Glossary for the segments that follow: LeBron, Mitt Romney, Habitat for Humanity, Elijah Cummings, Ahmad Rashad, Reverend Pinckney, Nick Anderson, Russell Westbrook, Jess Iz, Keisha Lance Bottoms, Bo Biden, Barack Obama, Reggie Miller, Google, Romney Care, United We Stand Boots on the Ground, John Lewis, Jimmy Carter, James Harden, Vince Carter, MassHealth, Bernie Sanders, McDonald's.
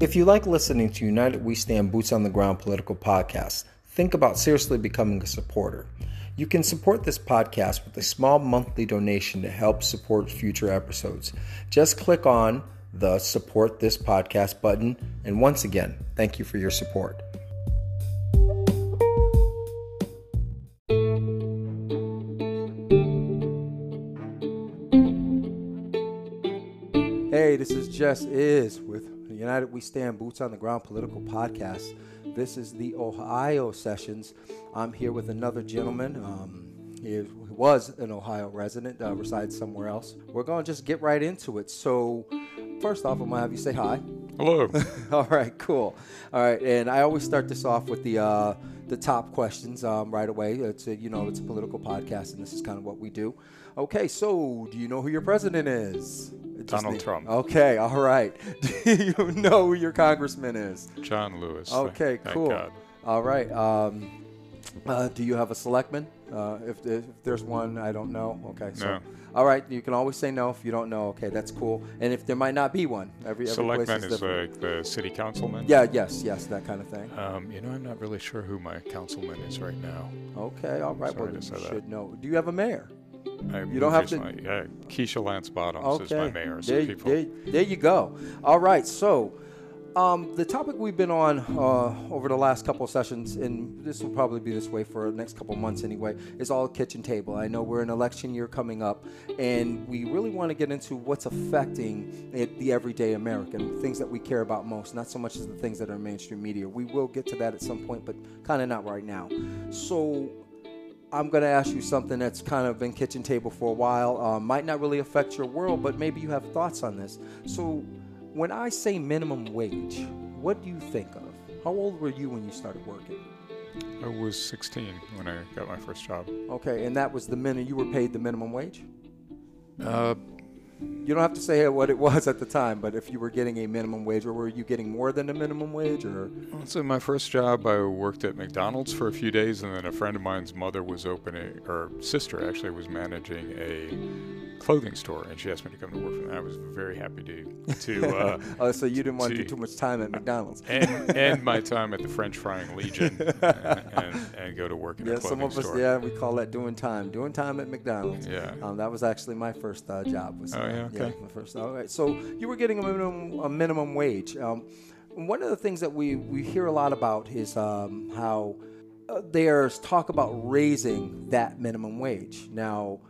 If you like listening to United We Stand Boots on the Ground political podcasts, think about seriously becoming a supporter. You can support this podcast with a small monthly donation to help support future episodes. Just click on the Support This Podcast button. And once again, thank you for your support. Hey, this is Jess Iz with United We Stand Boots on the Ground political podcast. This is the Ohio Sessions. I'm here with another gentleman. He was an Ohio resident, resides somewhere else. We're going to just get right into it. So first off, I'm going to have you say hi. Hello. All right, cool. All right, and I always start this off with the top questions right away. It's a political podcast, and this is kind of what we do. Okay, so do you know who your president is? Donald Trump. Okay, all right. Do you know who your congressman is? John Lewis. Okay, cool. Thank God. All right. Do you have a selectman? If there's one, I don't know. Okay. So, no. All right. You can always say no if you don't know. Okay, that's cool. And if there might not be one, every place is different. Selectman is the city councilman. Yeah. Yes. That kind of thing. I'm not really sure who my councilman is right now. Okay. All right. Sorry, well, you should know. Do you have a mayor? You don't have to. Keisha Lance Bottoms is my mayor. So there you go. All right. So. The topic we've been on over the last couple of sessions, and this will probably be this way for the next couple of months anyway, is all kitchen table. I know we're in election year coming up, and we really want to get into what's affecting the everyday American, things that we care about most, not so much as the things that are mainstream media. We will get to that at some point, but kind of not right now. So I'm going to ask you something that's kind of been kitchen table for a while, might not really affect your world, but maybe you have thoughts on this. So when I say minimum wage, what do you think of? How old were you when you started working? I was 16 when I got my first job. Okay, and that was the minute you were paid the minimum wage? You don't have to say what it was at the time, but if you were getting a minimum wage, or were you getting more than a minimum wage? Or so my first job, I worked at McDonald's for a few days, and then a friend of mine's mother was sister was managing a clothing store, and she asked me to come to work for them. I was very happy to so you didn't want to do too much time at McDonald's. and my time at the French Frying Legion and go to work in a clothing store. Yeah, we call that doing time at McDonald's. Yeah. That was actually my first job. All right. So you were getting a minimum wage. One of the things that we hear a lot about is how there's talk about raising that minimum wage. Now,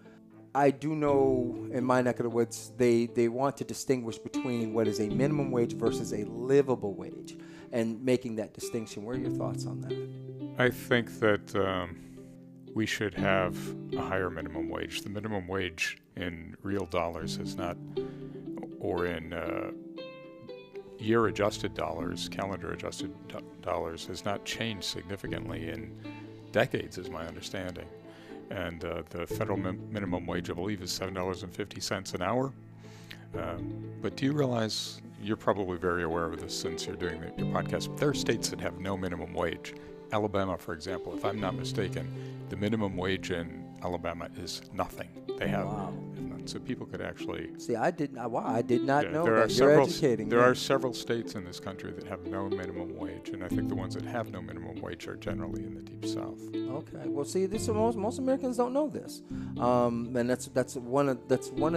I do know in my neck of the woods, they want to distinguish between what is a minimum wage versus a livable wage and making that distinction. What are your thoughts on that? I think that we should have a higher minimum wage. The minimum wage in real dollars is not, or in year-adjusted dollars, calendar-adjusted dollars, has not changed significantly in decades, is my understanding. And the federal minimum wage, I believe, is $7.50 an hour. But do you realize, you're probably very aware of this since you're doing your podcast, there are states that have no minimum wage. Alabama, for example, if I'm not mistaken, the minimum wage in Alabama is nothing. They have none. So people could actually see. I did not know that. You're educating me. There are several states in this country that have no minimum wage, and I think the ones that have no minimum wage are generally in the Deep South. Okay. Well, see, this is most Americans don't know this, and that's one of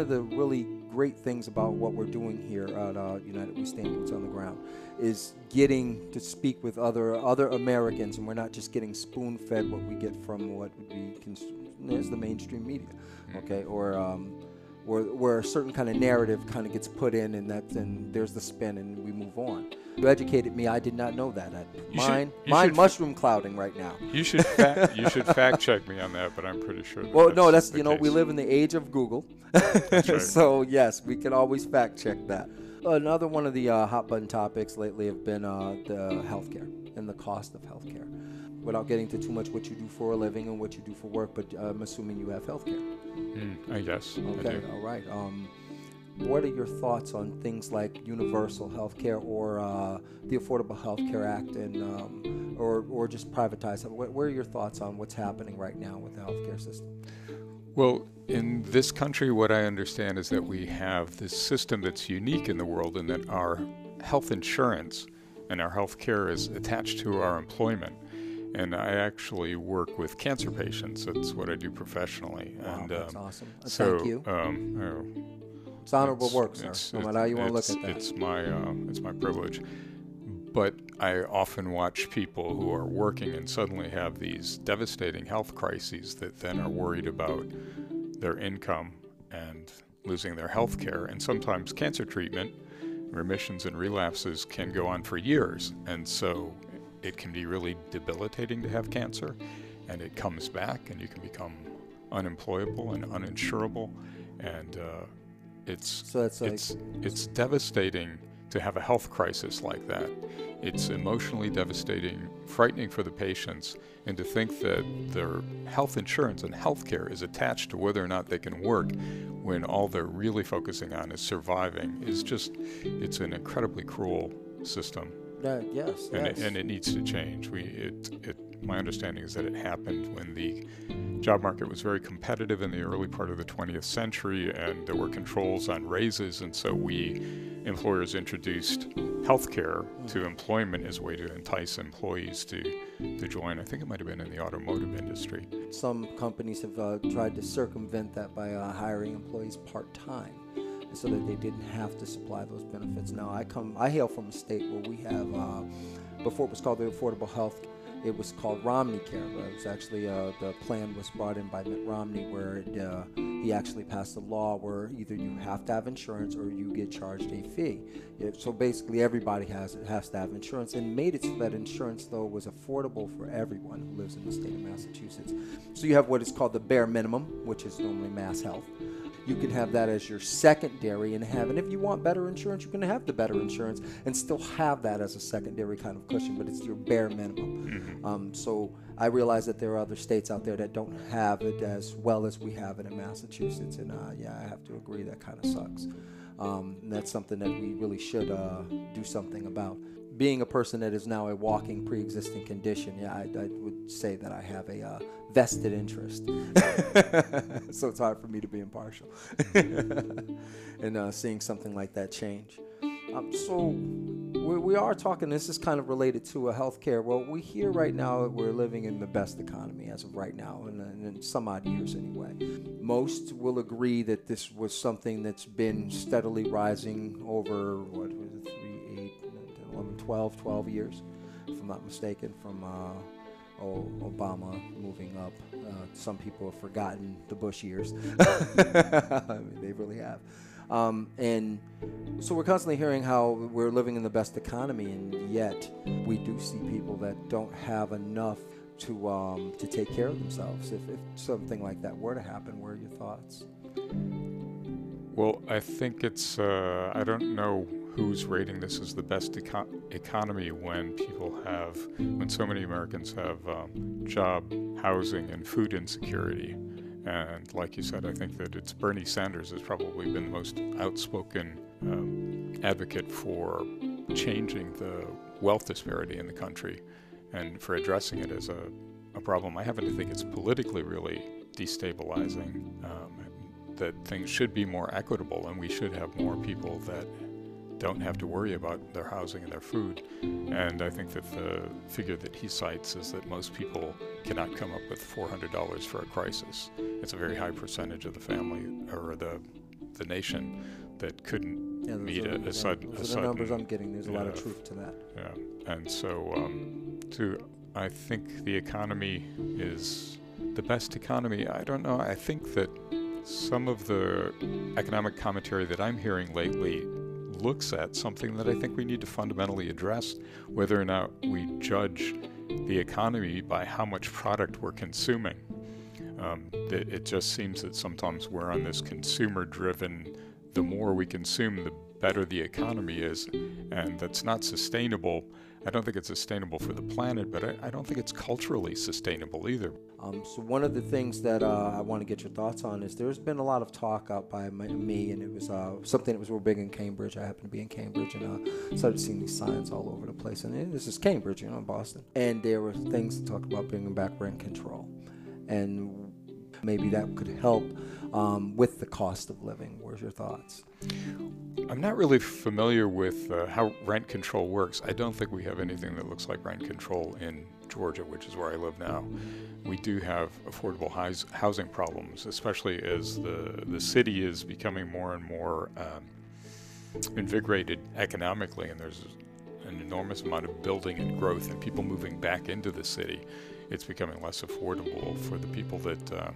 the really great things about what we're doing here at United We Stand Boots on the Ground is getting to speak with other Americans, and we're not just getting spoon-fed what we get from what we consume as the mainstream media, okay, or where a certain kind of narrative kind of gets put in, and there's the spin, and we move on. You educated me. I did not know that. Mushroom clouding right now. You should fact check me on that, but I'm pretty sure. That's we live in the age of Google, that's right. So yes, we can always fact check that. Another one of the hot button topics lately have been the healthcare and the cost of healthcare. Without getting to too much what you do for a living and what you do for work, but I'm assuming you have health care. I guess. Okay, all right. What are your thoughts on things like universal health care or the Affordable Health Care Act and or just privatizing? What are your thoughts on what's happening right now with the healthcare system? Well, in this country, what I understand is that we have this system that's unique in the world and that our health insurance and our health care is attached to our employment. And I actually work with cancer patients. That's what I do professionally. Wow, and, that's awesome. So, thank you. It's honorable work, sir. No matter how you want to look at that. It's my privilege. But I often watch people who are working and suddenly have these devastating health crises that then are worried about their income and losing their health care. And sometimes cancer treatment, remissions and relapses can go on for years. And so it can be really debilitating to have cancer, and it comes back and you can become unemployable and uninsurable. And it's devastating to have a health crisis like that. It's emotionally devastating, frightening for the patients, and to think that their health insurance and health care is attached to whether or not they can work when all they're really focusing on is surviving is just, it's an incredibly cruel system. Yes, and, yes. It needs to change. My understanding is that it happened when the job market was very competitive in the early part of the 20th century, and there were controls on raises, and so employers introduced health care to employment as a way to entice employees to join. I think it might have been in the automotive industry. Some companies have tried to circumvent that by hiring employees part-time, so that they didn't have to supply those benefits. Now, I hail from a state where we have, before it was called the Affordable Health, it was called Romney Care. It was actually, the plan was brought in by Mitt Romney, where he actually passed a law where either you have to have insurance or you get charged a fee. So basically everybody has to have insurance, and made it so that insurance, though, was affordable for everyone who lives in the state of Massachusetts. So you have what is called the bare minimum, which is normally MassHealth. You can have that as your secondary and if you want better insurance, you can have the better insurance and still have that as a secondary kind of cushion, but it's your bare minimum. Mm-hmm. So I realize that there are other states out there that don't have it as well as we have it in Massachusetts, and I have to agree that kind of sucks. And that's something that we really should do something about. Being a person that is now a walking pre-existing condition, I would say that I have a vested interest. So it's hard for me to be impartial. And seeing something like that change. So we are talking, this is kind of related to healthcare. Well, we hear right now we're living in the best economy as of right now, and in some odd years anyway. Most will agree that this was something that's been steadily rising over, 12 years, if I'm not mistaken, from Obama moving up. Some people have forgotten the Bush years. I mean, they really have. And so we're constantly hearing how we're living in the best economy, and yet we do see people that don't have enough to take care of themselves. If something like that were to happen, what are your thoughts? Well, I think it's, I don't know who's rating this as the best economy when so many Americans have job, housing, and food insecurity. And like you said, I think that it's Bernie Sanders has probably been the most outspoken advocate for changing the wealth disparity in the country and for addressing it as a problem. I happen to think it's politically really destabilizing, that things should be more equitable and we should have more people that don't have to worry about their housing and their food. And I think that the figure that he cites is that most people cannot come up with $400 for a crisis. It's a very high percentage of the family or the nation that couldn't meet a sudden. Those are the numbers I'm getting. There's a lot of truth to that. Yeah, and so I think the economy is the best economy. I don't know. I think that some of the economic commentary that I'm hearing lately looks at something that I think we need to fundamentally address, whether or not we judge the economy by how much product we're consuming. It just seems that sometimes we're on this consumer-driven, the more we consume, the better the economy is, and that's not sustainable. I don't think it's sustainable for the planet, but I don't think it's culturally sustainable either. So one of the things that I want to get your thoughts on is there's been a lot of talk out by me, and it was something that was real big in Cambridge. I happened to be in Cambridge, and started seeing these signs all over the place. And this is Cambridge, Boston. And there were things to talk about bringing back rent control. And maybe that could help with the cost of living. Where's your thoughts? I'm not really familiar with how rent control works. I don't think we have anything that looks like rent control in Georgia, which is where I live now. We do have affordable housing problems, especially as the city is becoming more and more invigorated economically, and there's an enormous amount of building and growth and people moving back into the city. It's becoming less affordable for the people that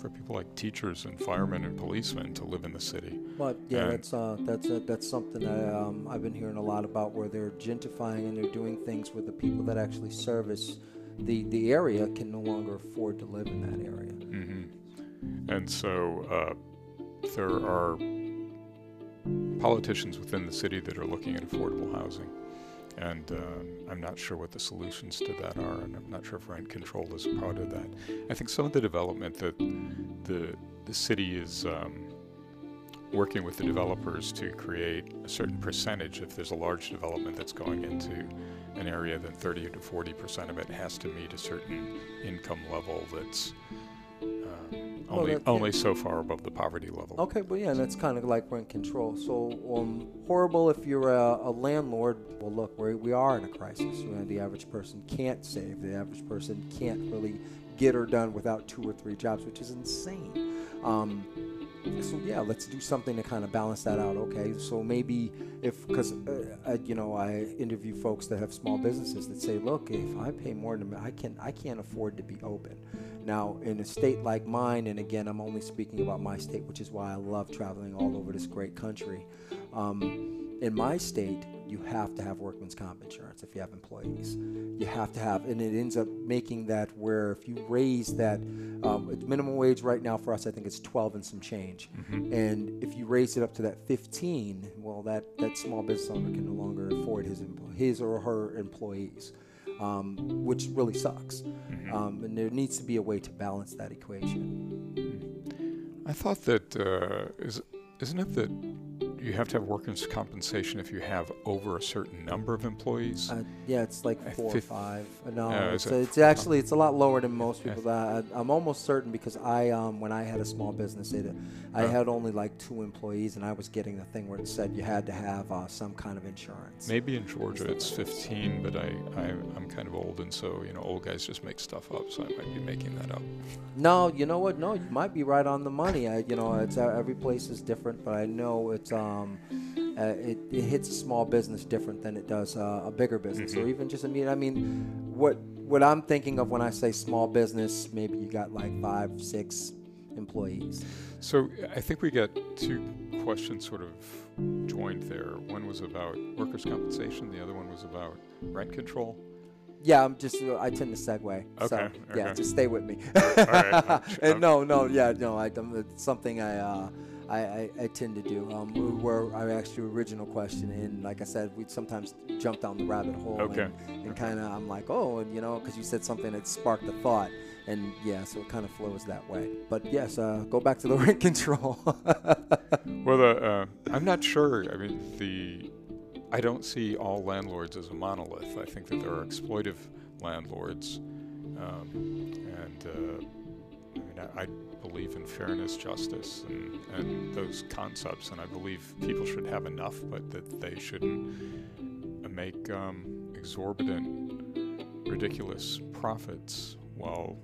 for people like teachers and firemen and policemen to live in the city. But yeah, and that's something that I've been hearing a lot about, where they're gentrifying and they're doing things where the people that actually service the area can no longer afford to live in that area. Mm-hmm. And so there are politicians within the city that are looking at affordable housing. And I'm not sure what the solutions to that are, and I'm not sure if rent control is part of that. I think some of the development that the city is working with the developers to create a certain percentage. If there's a large development that's going into an area, then 30 to 40% of it has to meet a certain income level that's only so far above the poverty level. Okay, but yeah, that's kind of like rent control. So horrible if you're a landlord. Well, look, we are in a crisis. You know, the average person can't save. The average person can't really get or done without 2 or 3 jobs, which is insane. So yeah, let's do something to kind of balance that out. Okay, so maybe I interview folks that have small businesses that say, look, if I pay more than I can't afford to be open. Now, in a state like mine, and again, I'm only speaking about my state, which is why I love traveling all over this great country. In my state, you have to have workman's comp insurance if you have employees. You have to have, and it ends up making that where if you raise that, minimum wage right now for us, I think it's 12 and some change. Mm-hmm. And if you raise it up to that 15, well, that small business owner can no longer afford his or her employees, which really sucks. Mm-hmm. And there needs to be a way to balance that equation. I thought that, isn't it that you have to have workers' compensation if you have over a certain number of employees? Yeah, it's like 4 or 5. No, it's a lot lower than most people. I'm almost certain, because I when I had a small business, I had only like 2 employees, and I was getting the thing where it said you had to have some kind of insurance. Maybe in Georgia it's 15, but I'm kind of old, and so old guys just make stuff up, so I might be making that up. No, you know what? No, you might be right on the money. It's every place is different, but I know it's. It hits a small business different than it does a bigger business. Mm-hmm. So even just what I'm thinking of when I say small business, maybe you got like 5, 6 employees. So I think we got 2 questions sort of joined there. One was about workers' compensation. The other one was about rent control. Yeah, I tend to segue. Okay, so yeah, just stay with me. All right. And it's something I tend to do. Where I asked your original question, and like I said, we sometimes jump down the rabbit hole. Okay. And kind of, I'm like, because you said something that sparked the thought, and yeah, so it kind of flows that way. But yes, go back to the rent control. Well, I'm not sure. I mean, I don't see all landlords as a monolith. I think that there are exploitive landlords, I believe in fairness, justice, and those concepts, and I believe people should have enough, but that they shouldn't make exorbitant, ridiculous profits while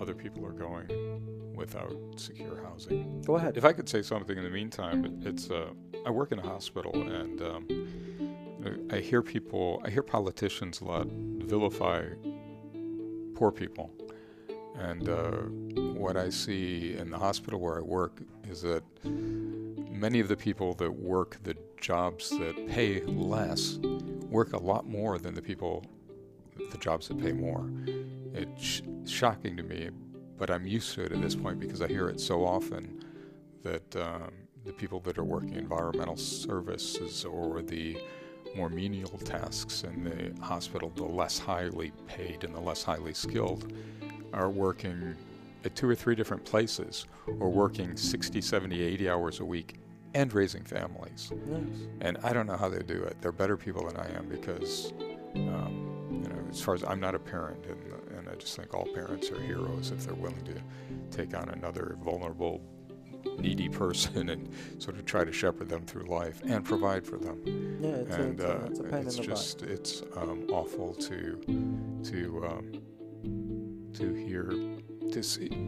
other people are going without secure housing. Go ahead. If I could say something in the meantime, I work in a hospital, and I hear politicians a lot vilify poor people. And what I see in the hospital where I work is that many of the people that work the jobs that pay less work a lot more than the jobs that pay more. It's shocking to me, but I'm used to it at this point because I hear it so often that the people that are working environmental services or the more menial tasks in the hospital, the less highly paid and the less highly skilled, are working at 2 or 3 different places, or working 60, 70, 80 hours a week and raising families. Nice. And I don't know how they do it. They're better people than I am because, as far as I'm not a parent, and I just think all parents are heroes if they're willing to take on another vulnerable needy person and sort of try to shepherd them through life and provide for them. Yeah, it's a pain in the butt. It's awful to hear, to see,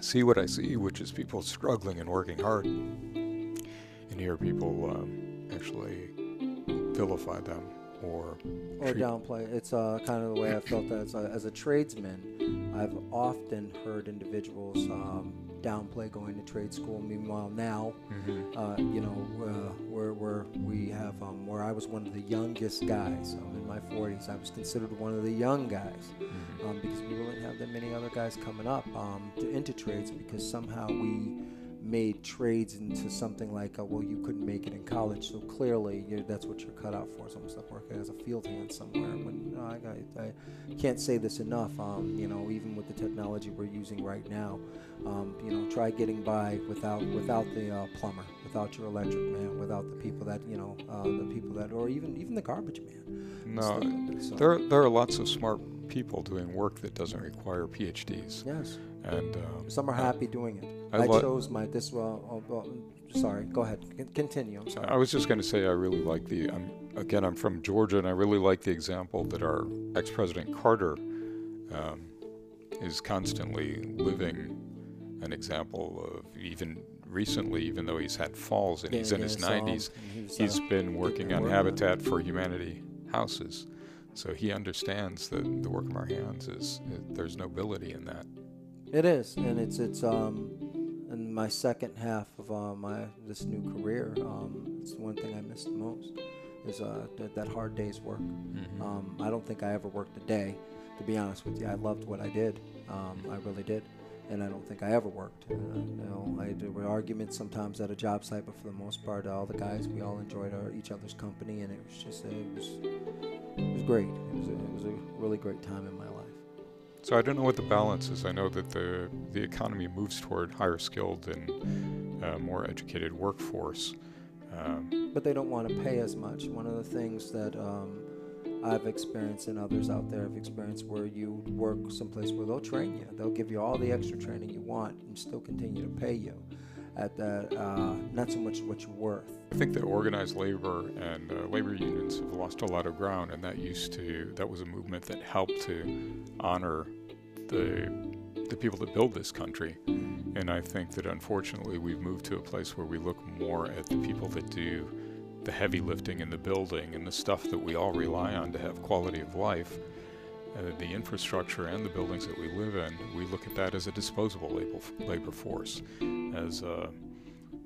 see what I see, which is people struggling and working hard, and hear people actually vilify them or downplay. It's kind of the way I felt that as a tradesman. I've often heard individuals downplay going to trade school. Meanwhile, now, where I was one of the youngest guys. I'm in my 40s. I was considered one of the young guys because we really didn't have that many other guys coming up into trades, because somehow we made trades into something like, well, you couldn't make it in college, so clearly that's what you're cut out for. It's almost like working as a field hand somewhere. When I can't say this enough. Even with the technology we're using right now, try getting by without the plumber, without your electric man, without the people that or even the garbage man. No, so there are lots of smart people doing work that doesn't require PhDs. Yes. And some are happy doing it. I chose my this. Sorry, go ahead. Continue. I'm sorry. I was just going to say I really like the. I'm from Georgia, and I really like the example that our ex-president Carter is constantly living. An example of even recently, even though he's had falls and he's in his 90s, he's been working on Habitat for Humanity houses. So he understands that the work of our hands is there's nobility in that. It is, and it's in my second half of this new career, it's the one thing I missed the most is that hard day's work. Mm-hmm. I don't think I ever worked a day, to be honest with you. I loved what I did, I really did, and I don't think I ever worked. There were arguments sometimes at a job site, but for the most part, all the guys, we all enjoyed each other's company, and it was great. It was a really great time in my life. So I don't know what the balance is. I know that the economy moves toward higher skilled and more educated workforce. But they don't want to pay as much. One of the things that I've experienced and others out there have experienced, where you work someplace where they'll train you. They'll give you all the extra training you want and still continue to pay you at that, not so much what you're worth. I think that organized labor and labor unions have lost a lot of ground, and that was a movement that helped to honor the people that build this country. And I think that unfortunately we've moved to a place where we look more at the people that do the heavy lifting in the building and the stuff that we all rely on to have quality of life, the infrastructure and the buildings that we live in. We look at that as a disposable labor force, as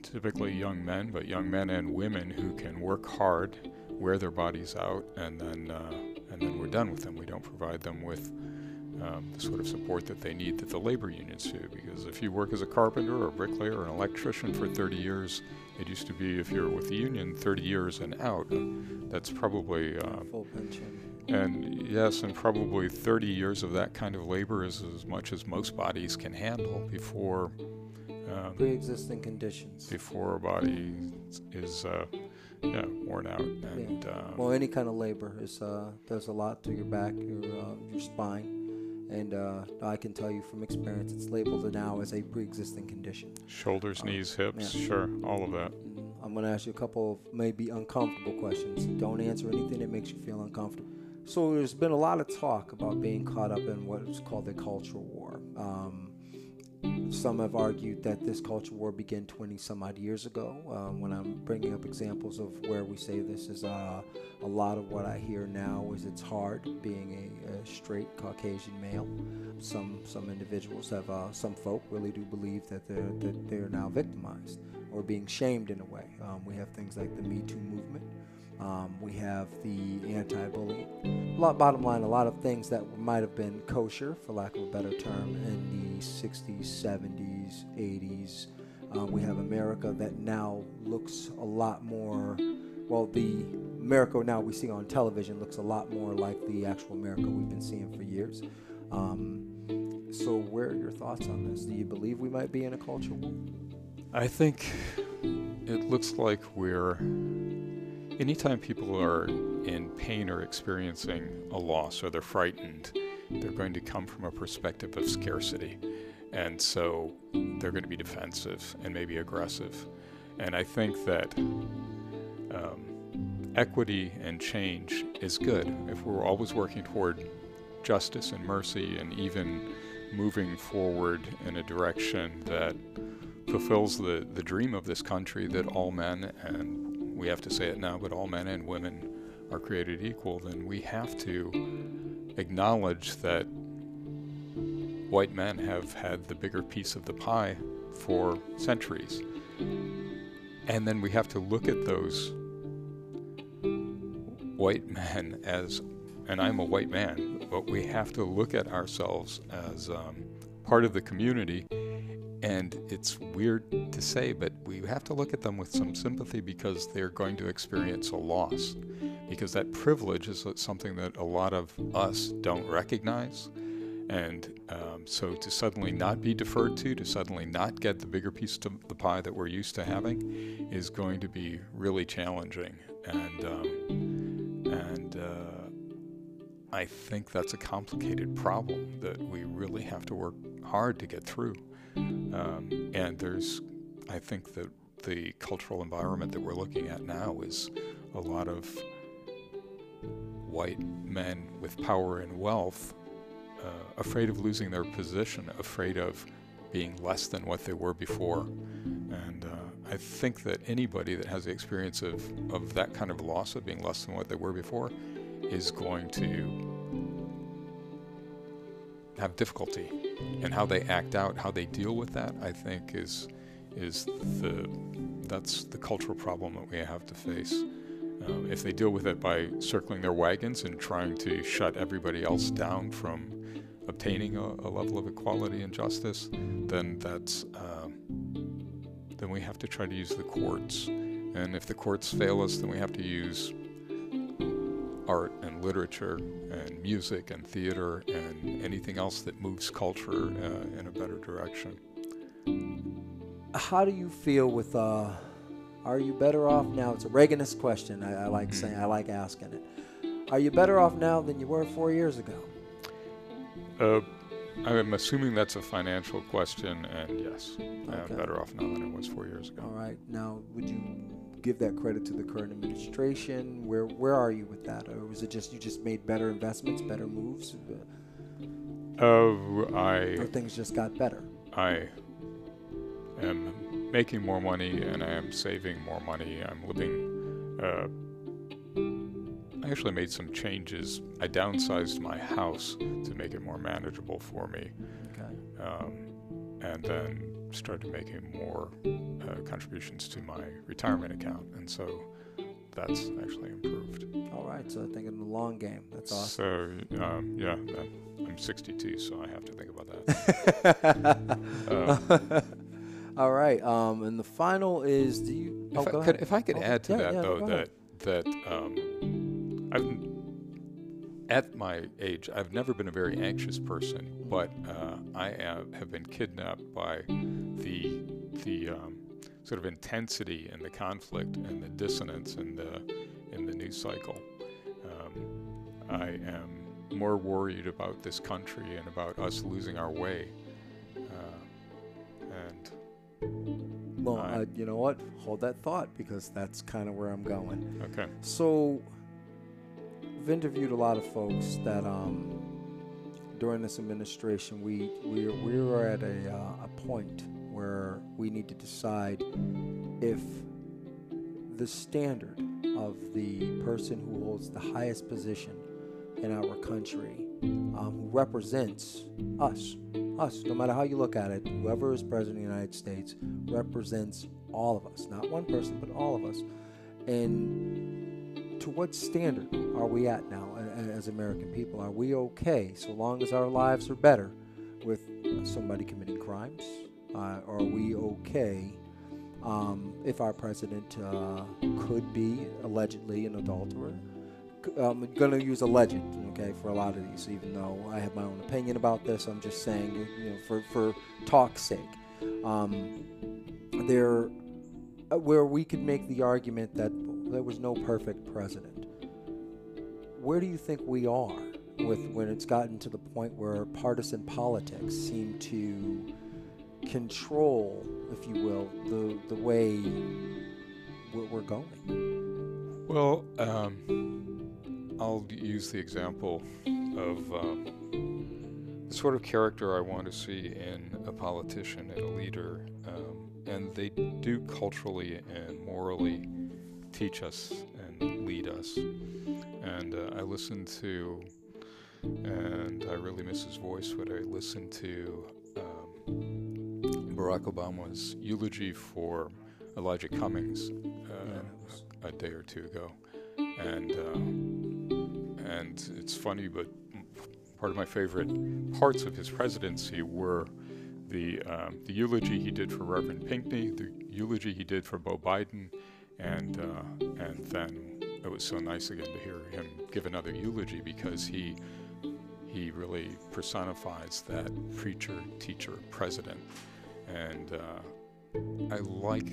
typically young men, but young men and women who can work hard, wear their bodies out, and then we're done with them. We don't provide them with the sort of support that they need that the labor unions do, because if you work as a carpenter or a bricklayer or an electrician for 30 years, it used to be if you're with the union 30 years and out, that's probably full pension. And yes, and probably 30 years of that kind of labor is as much as most bodies can handle before pre-existing conditions. Before a body is worn out. And, well, any kind of labor is does a lot to your back, your spine. And I can tell you from experience, it's labeled now as a pre-existing condition. Shoulders, knees, hips, sure, all of that. I'm going to ask you a couple of maybe uncomfortable questions. Don't answer anything that makes you feel uncomfortable. So there's been a lot of talk about being caught up in what is called the culture war. Some have argued that this culture war began 20-some-odd years ago. When I'm bringing up examples of where we say this is a lot of what I hear now is it's hard being a straight Caucasian male. Some individuals have, some folk really do believe that they're now victimized or being shamed in a way. We have things like the Me Too movement. We have the anti-bullying. Bottom line, a lot of things that might have been kosher, for lack of a better term, in the 60s, 70s, 80s. We have America that now looks a lot more, well, the America now we see on television looks a lot more like the actual America we've been seeing for years. So where are your thoughts on this? Do you believe we might be in a culture war? I think it looks like we're... Anytime people are in pain or experiencing a loss or they're frightened, they're going to come from a perspective of scarcity. And so they're going to be defensive and maybe aggressive. And I think that equity and change is good. If we're always working toward justice and mercy and even moving forward in a direction that fulfills the dream of this country that all men, and we have to say it now, but all men and women are created equal, then we have to acknowledge that white men have had the bigger piece of the pie for centuries. And then we have to look at those white men as, and I'm a white man, but we have to look at ourselves as part of the community. And it's weird to say, but we have to look at them with some sympathy because they're going to experience a loss. Because that privilege is something that a lot of us don't recognize. And so to suddenly not be deferred to suddenly not get the bigger piece of the pie that we're used to having is going to be really challenging. And I think that's a complicated problem that we really have to work hard to get through. And there's, I think that the cultural environment that we're looking at now is a lot of white men with power and wealth afraid of losing their position, afraid of being less than what they were before. And I think that anybody that has the experience of that kind of loss, of being less than what they were before, is going to have difficulty. And how they act out, how they deal with that, I think that's the cultural problem that we have to face. If they deal with it by circling their wagons and trying to shut everybody else down from obtaining a level of equality and justice, then that's then we have to try to use the courts. And if the courts fail us, then we have to use art and literature and music and theater and anything else that moves culture in a better direction. How do you feel with, are you better off now? It's a Reaganist question. I like saying, I like asking it. Are you better off now than you were 4 years ago? I'm assuming that's a financial question, and yes, okay. I'm better off now than I was 4 years ago. All right. Now, would you give that credit to the current administration? Where are you with that? Or was it just you just made better investments, better moves? Or things just got better? I am making more money, and I am saving more money. I'm living... I actually made some changes. I downsized my house to make it more manageable for me. Okay. And then started making more contributions to my retirement account. And so that's actually improved. All right. So I think in the long game, that's awesome. So, yeah, I'm 62, so I have to think about that. All right. And the final is, do you... At my age, I've never been a very anxious person, but I have been kidnapped by the sort of intensity and the conflict and the dissonance in the news cycle. I am more worried about this country and about us losing our way. You know what? Hold that thought, because that's kind of where I'm going. Okay. So, I've interviewed a lot of folks that during this administration, we were at a point where we need to decide if the standard of the person who holds the highest position in our country, who represents us, no matter how you look at it, whoever is president of the United States represents all of us, not one person, but all of us. And to what standard are we at now as American people? Are we okay, so long as our lives are better, with somebody committing crimes? Are we okay if our president could be allegedly an adulterer? I'm going to use alleged, okay, for a lot of these, even though I have my own opinion about this. I'm just saying, you know, for talk's sake, where we could make the argument that there was no perfect president. Where do you think we are with when it's gotten to the point where partisan politics seem to control, if you will, the way we're going. Well, I'll use the example of the sort of character I want to see in a politician and a leader, and they do culturally and morally teach us and lead us. And I listened to, and I really miss his voice, but I listened to Barack Obama's eulogy for Elijah Cummings a day or two ago. And it's funny, but part of my favorite parts of his presidency were the eulogy he did for Reverend Pinckney, the eulogy he did for Bo Biden, and then it was so nice again to hear him give another eulogy, because he really personifies that preacher, teacher, president. And I like,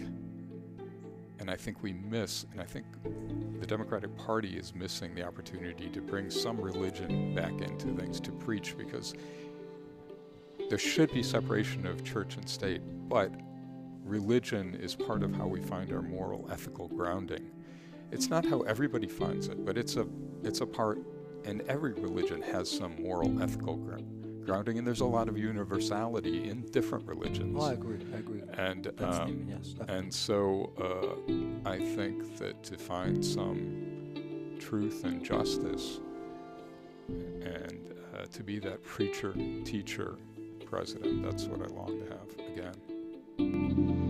and I think we miss, and I think the Democratic Party is missing the opportunity to bring some religion back into things, to preach, because there should be separation of church and state, but religion is part of how we find our moral, ethical grounding. It's not how everybody finds it, but it's a part, and every religion has some moral, ethical grounding, and there's a lot of universality in different religions. Oh, I agree. And so I think that to find some truth and justice, and to be that preacher, teacher, president, that's what I long to have again.